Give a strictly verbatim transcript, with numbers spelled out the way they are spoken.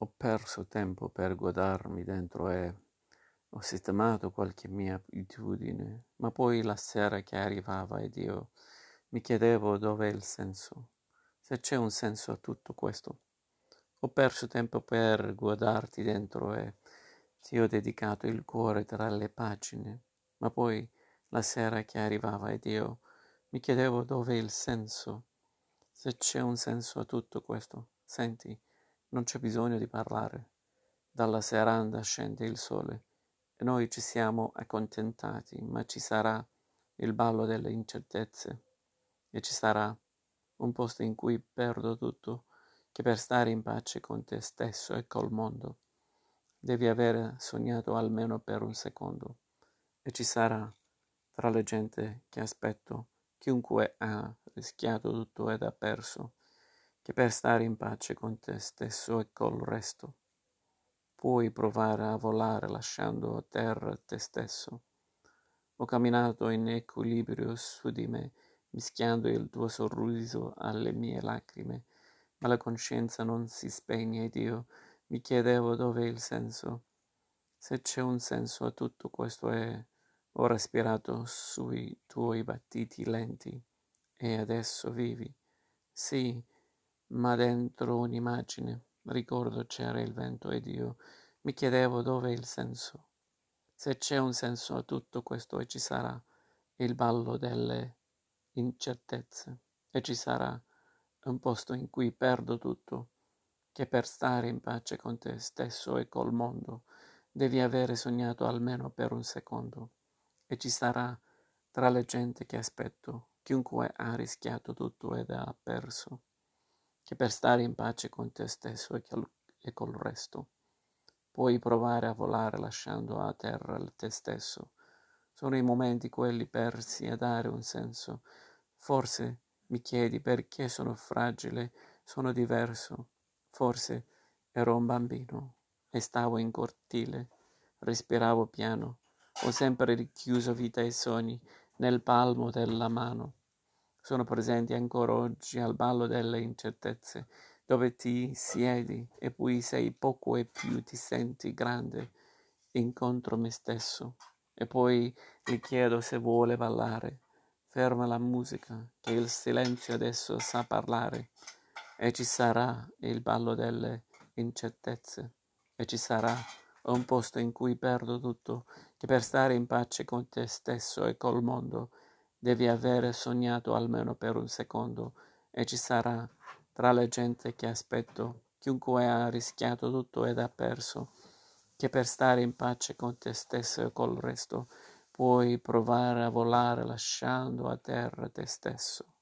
Ho perso tempo per guardarmi dentro e ho sistemato qualche mia abitudine, ma poi la sera che arrivava ed io mi chiedevo dov'è il senso, se c'è un senso a tutto questo. Ho perso tempo per guardarti dentro e ti ho dedicato il cuore tra le pagine, ma poi la sera che arrivava ed io mi chiedevo dov'è il senso, se c'è un senso a tutto questo. Senti, non c'è bisogno di parlare. Dalla serranda scende il sole e noi ci siamo accontentati, ma ci sarà il ballo delle incertezze e ci sarà un posto in cui perdo tutto, che per stare in pace con te stesso e col mondo devi aver sognato almeno per un secondo, e ci sarà tra la gente che aspetto chiunque ha rischiato tutto ed ha perso, che per stare in pace con te stesso e col resto puoi provare a volare lasciando a terra te stesso. Ho camminato in equilibrio su di me, mischiando il tuo sorriso alle mie lacrime, ma la coscienza non si spegne ed io mi chiedevo dov'è il senso, se c'è un senso a tutto questo, e ho respirato sui tuoi battiti lenti. E adesso vivi, sì, ma dentro un'immagine. Ricordo c'era il vento ed io mi chiedevo dov'è il senso, se c'è un senso a tutto questo, e ci sarà il ballo delle incertezze e ci sarà un posto in cui perdo tutto, che per stare in pace con te stesso e col mondo devi avere sognato almeno per un secondo, e ci sarà tra la gente che aspetto chiunque ha rischiato tutto ed ha perso, che per stare in pace con te stesso e, col, e col resto puoi provare a volare lasciando a terra te stesso. Sono i momenti quelli persi a dare un senso. Forse mi chiedi perché sono fragile, sono diverso. Forse ero un bambino e stavo in cortile, respiravo piano, ho sempre richiuso vita e sogni nel palmo della mano. Sono presenti ancora oggi al ballo delle incertezze, dove ti siedi e poi sei poco e più ti senti grande. Incontro me stesso e poi gli chiedo se vuole ballare. Ferma la musica, che il silenzio adesso sa parlare, e ci sarà il ballo delle incertezze e ci sarà un posto in cui perdo tutto, che per stare in pace con te stesso e col mondo devi avere sognato almeno per un secondo, e ci sarà tra la gente che aspetto chiunque ha rischiato tutto ed ha perso, che per stare in pace con te stesso e col resto puoi provare a volare lasciando a terra te stesso.